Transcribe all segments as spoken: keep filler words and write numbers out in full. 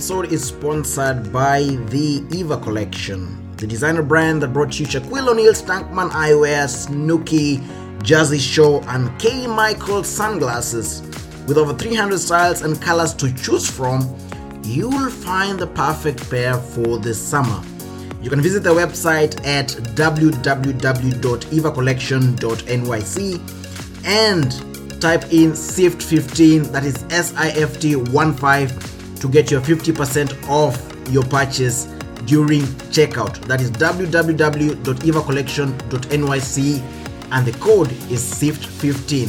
episode is sponsored by the Eva Collection, the designer brand that brought you Shaquille O'Neal, Stankman Eyewear, Snooki, Jersey Shore, and K. Michael sunglasses. With over three hundred styles and colors to choose from, you'll find the perfect pair for this summer. You can visit the website at w w w dot eva collection dot n y c and type in S I F T fifteen, that is S I F T fifteen, to get your fifty percent off your purchase during checkout. That is w w w dot eva collection dot n y c and the code is S I F T fifteen.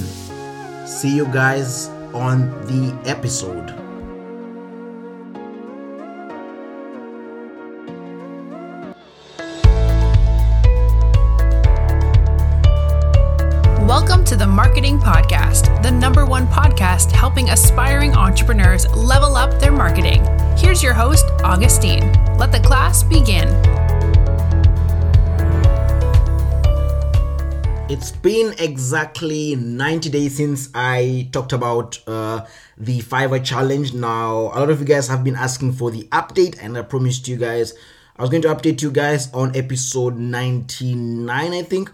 See you guys on the episode. Welcome to The Marketing Podcast, the number one podcast helping aspiring entrepreneurs level up their marketing. Here's your host, Augustine. Let the class begin. It's been exactly ninety days since I talked about uh, the Fiverr challenge. Now, a lot of you guys have been asking for the update, and I promised you guys I was going to update you guys on episode ninety-nine, I think.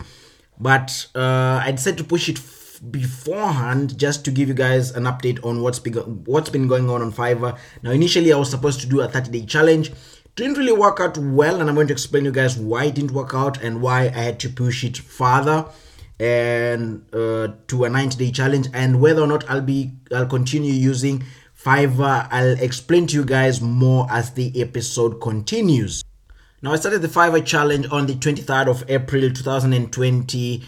But uh, I decided to push it f- beforehand just to give you guys an update on what's been, what's been going on on Fiverr. Now, initially, I was supposed to do a thirty-day challenge. Didn't really work out well, and I'm going to explain to you guys why it didn't work out and why I had to push it further and uh, to a ninety-day challenge, and whether or not I'll be I'll continue using Fiverr. I'll explain to you guys more as the episode continues. Now, I started the Fiverr challenge on the twenty-third of April, twenty twenty,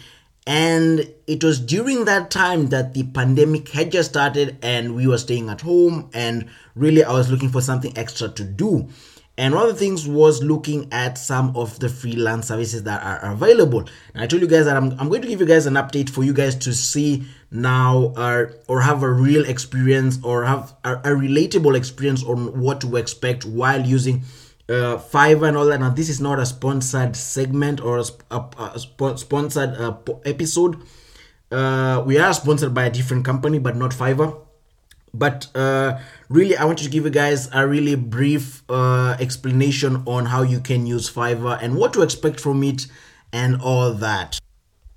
and it was during that time that the pandemic had just started and we were staying at home, and really I was looking for something extra to do. And one of the things was looking at some of the freelance services that are available. And I told you guys that I'm, I'm going to give you guys an update for you guys to see now or, or have a real experience or have a, a relatable experience on what to expect while using Uh, Fiverr and all that. Now, this is not a sponsored segment or a, a, a sp- sponsored uh, po- episode. Uh, we are sponsored by a different company, but not Fiverr. But uh, really, I want to give you guys a really brief uh, explanation on how you can use Fiverr and what to expect from it and all that.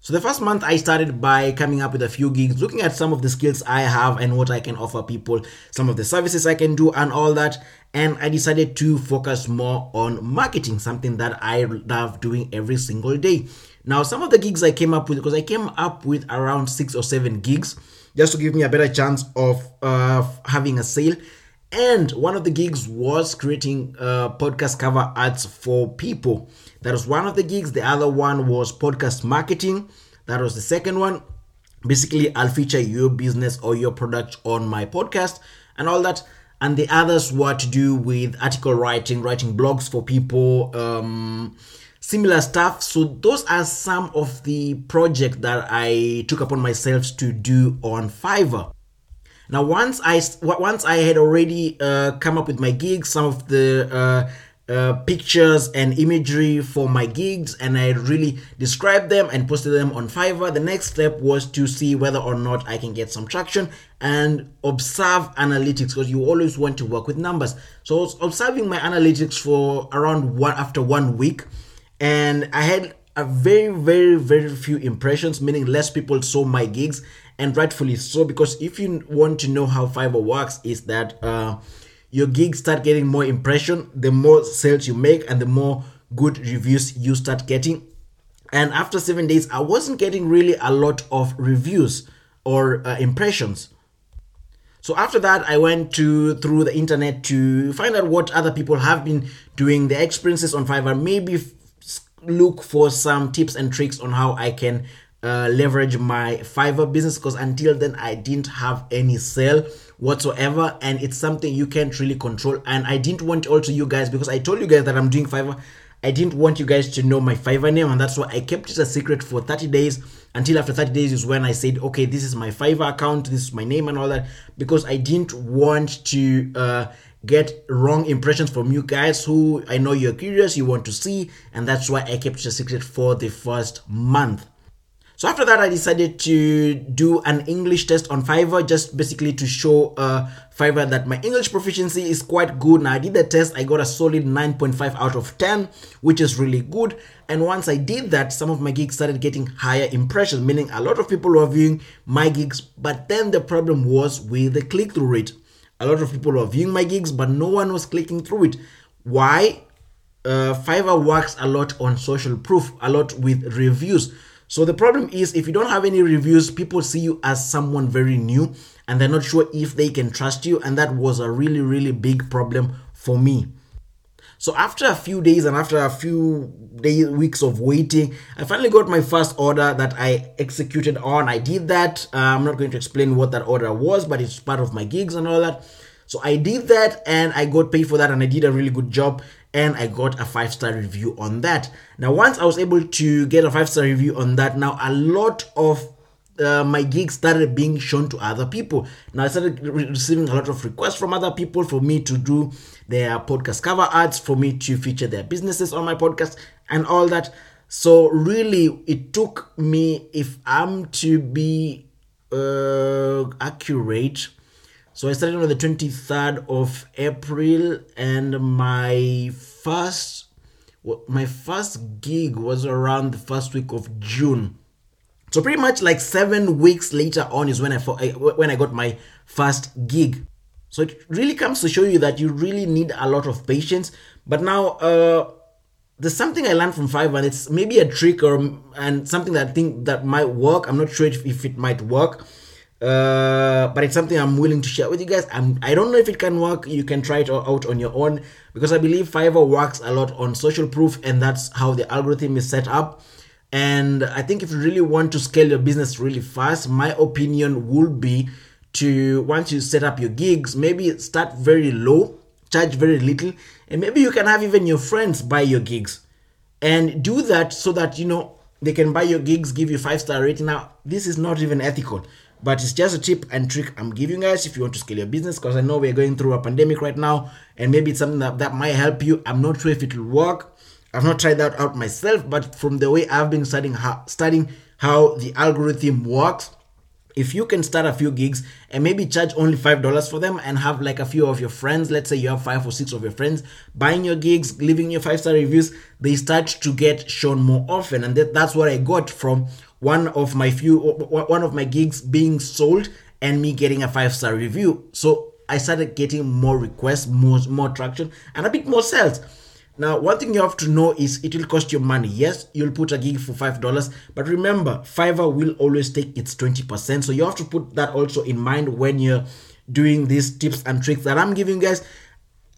So the first month, I started by coming up with a few gigs, looking at some of the skills I have and what I can offer people, some of the services I can do and all that. And I decided to focus more on marketing, something that I love doing every single day. Now, some of the gigs I came up with, because I came up with around six or seven gigs, just to give me a better chance of uh, having a sale. And one of the gigs was creating uh, podcast cover ads for people. That was one of the gigs. The other one was podcast marketing. That was the second one. Basically, I'll feature your business or your product on my podcast and all that. And the others were to do with article writing, writing blogs for people, um, similar stuff. So those are some of the projects that I took upon myself to do on Fiverr. Now, once I once I had already uh, come up with my gigs, some of the uh, uh, pictures and imagery for my gigs, and I really described them and posted them on Fiverr, the next step was to see whether or not I can get some traction and observe analytics, because you always want to work with numbers. So I was observing my analytics for around one after one week, and I had a very, very, very few impressions, meaning less people saw my gigs, and rightfully so, because if you want to know how Fiverr works, is that uh, your gigs start getting more impression, the more sales you make, and the more good reviews you start getting. And after seven days, I wasn't getting really a lot of reviews or uh, impressions. So after that, I went to through the internet to find out what other people have been doing, their experiences on Fiverr, maybe f- look for some tips and tricks on how I can uh, leverage my Fiverr business, because until then I didn't have any sale whatsoever, and it's something you can't really control. And I didn't want also you guys, because I told you guys that I'm doing Fiverr, I didn't want you guys to know my Fiverr name, and that's why I kept it a secret for thirty days, until after thirty days is when I said, okay, this is my Fiverr account, this is my name and all that, because I didn't want to uh, get wrong impressions from you guys who I know you're curious, you want to see, and that's why I kept it a secret for the first month. So after that, I decided to do an English test on Fiverr, just basically to show uh, Fiverr that my English proficiency is quite good. Now, I did the test. I got a solid nine point five out of ten, which is really good. And once I did that, some of my gigs started getting higher impressions, meaning a lot of people were viewing my gigs. But then the problem was with the click-through rate. A lot of people were viewing my gigs, but no one was clicking through it. Why? Uh, Fiverr works a lot on social proof, a lot with reviews. So the problem is, if you don't have any reviews, people see you as someone very new and they're not sure if they can trust you. And that was a really, really big problem for me. So after a few days and after a few days, weeks of waiting, I finally got my first order that I executed on. I did that. Uh, I'm not going to explain what that order was, but it's part of my gigs and all that. So I did that and I got paid for that, and I did a really good job, and I got a five-star review on that. Now, once I was able to get a five-star review on that, now a lot of uh, my gigs started being shown to other people. Now, I started re- receiving a lot of requests from other people for me to do their podcast cover ads, for me to feature their businesses on my podcast and all that. So really, it took me, if I'm to be uh, accurate, so I started on the twenty-third of April, and my first my first gig was around the first week of June. So pretty much like seven weeks later on is when I when I got my first gig. So it really comes to show you that you really need a lot of patience. But now uh, there's something I learned from Fiverr, and it's maybe a trick or and something that I think that might work. I'm not sure if, if it might work. Uh, but it's something I'm willing to share with you guys. I'm, I don't know if it can work. You can try it out on your own, because I believe Fiverr works a lot on social proof, and that's how the algorithm is set up. And I think if you really want to scale your business really fast, my opinion would be to, once you set up your gigs, maybe start very low, charge very little, and maybe you can have even your friends buy your gigs, and do that so that, you know, they can buy your gigs, give you five-star rating. Now, this is not even ethical, but it's just a tip and trick I'm giving you guys if you want to scale your business, because I know we're going through a pandemic right now, and maybe it's something that, that might help you. I'm not sure if it will work. I've not tried that out myself, but from the way I've been studying how, studying how the algorithm works, if you can start a few gigs and maybe charge only five dollars for them, and have like a few of your friends, let's say you have five or six of your friends buying your gigs, leaving your five-star reviews, they start to get shown more often. And that, that's what I got from one of my few, one of my gigs being sold and me getting a five-star review. So I started getting more requests, more, more traction, and a bit more sales. Now, one thing you have to know is it will cost you money. Yes, you'll put a gig for five dollars, but remember, Fiverr will always take its twenty percent. So you have to put that also in mind when you're doing these tips and tricks that I'm giving you guys.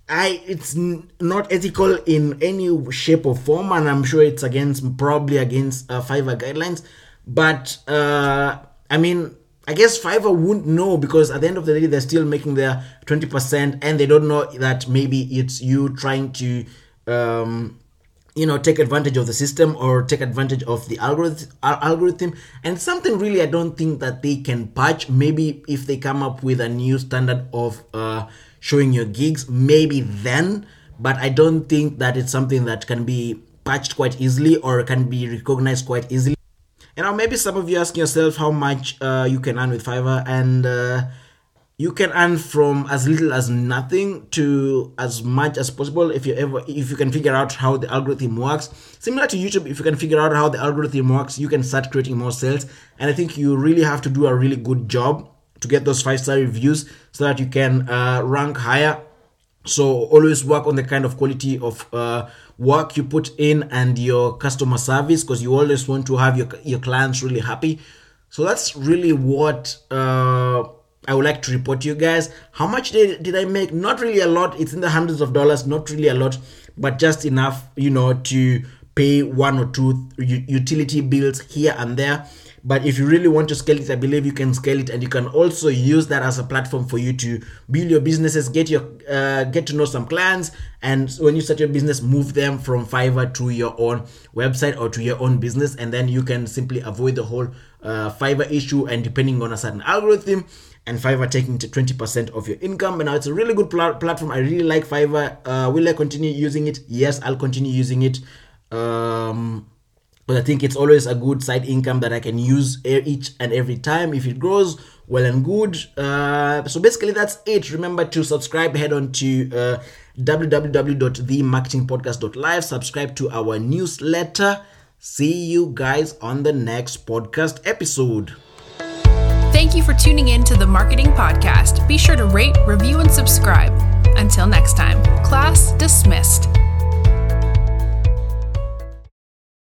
I it's n- not ethical in any shape or form, and I'm sure it's against, probably against uh, Fiverr guidelines. But uh, I mean, I guess Fiverr wouldn't know, because at the end of the day, they're still making their twenty percent, and they don't know that maybe it's you trying to Um, you know, take advantage of the system or take advantage of the algorithm, algorithm. And something really I don't think that they can patch. Maybe if they come up with a new standard of uh, showing your gigs, maybe then. But I don't think that it's something that can be patched quite easily or can be recognized quite easily. And now maybe some of you asking yourself how much uh, you can earn with Fiverr, and uh, you can earn from as little as nothing to as much as possible if you ever if you can figure out how the algorithm works. Similar to YouTube, if you can figure out how the algorithm works, you can start creating more sales. And I think you really have to do a really good job to get those five-star reviews so that you can uh, rank higher. So always work on the kind of quality of uh, work you put in and your customer service, because you always want to have your, your clients really happy. So that's really what Uh, I would like to report to you guys. How much did, did I make? Not really a lot. It's in the hundreds of dollars, not really a lot, but just enough, you know, to pay one or two utility bills here and there. But if you really want to scale it, I believe you can scale it, and you can also use that as a platform for you to build your businesses, get your uh, get to know some clients, and when you start your business, move them from Fiverr to your own website or to your own business, and then you can simply avoid the whole uh, Fiverr issue and depending on a certain algorithm, and Fiverr taking to twenty percent of your income. And now it's a really good pl- platform. I really like Fiverr. Uh, will I continue using it? Yes, I'll continue using it. Um, But I think it's always a good side income that I can use each and every time. If it grows, well and good. Uh, so basically that's it. Remember to subscribe. Head on to uh, w w w dot the marketing podcast dot live. Subscribe to our newsletter. See you guys on the next podcast episode. Thank you for tuning in to The Marketing Podcast. Be sure to rate, review, and subscribe. Until next time, class dismissed.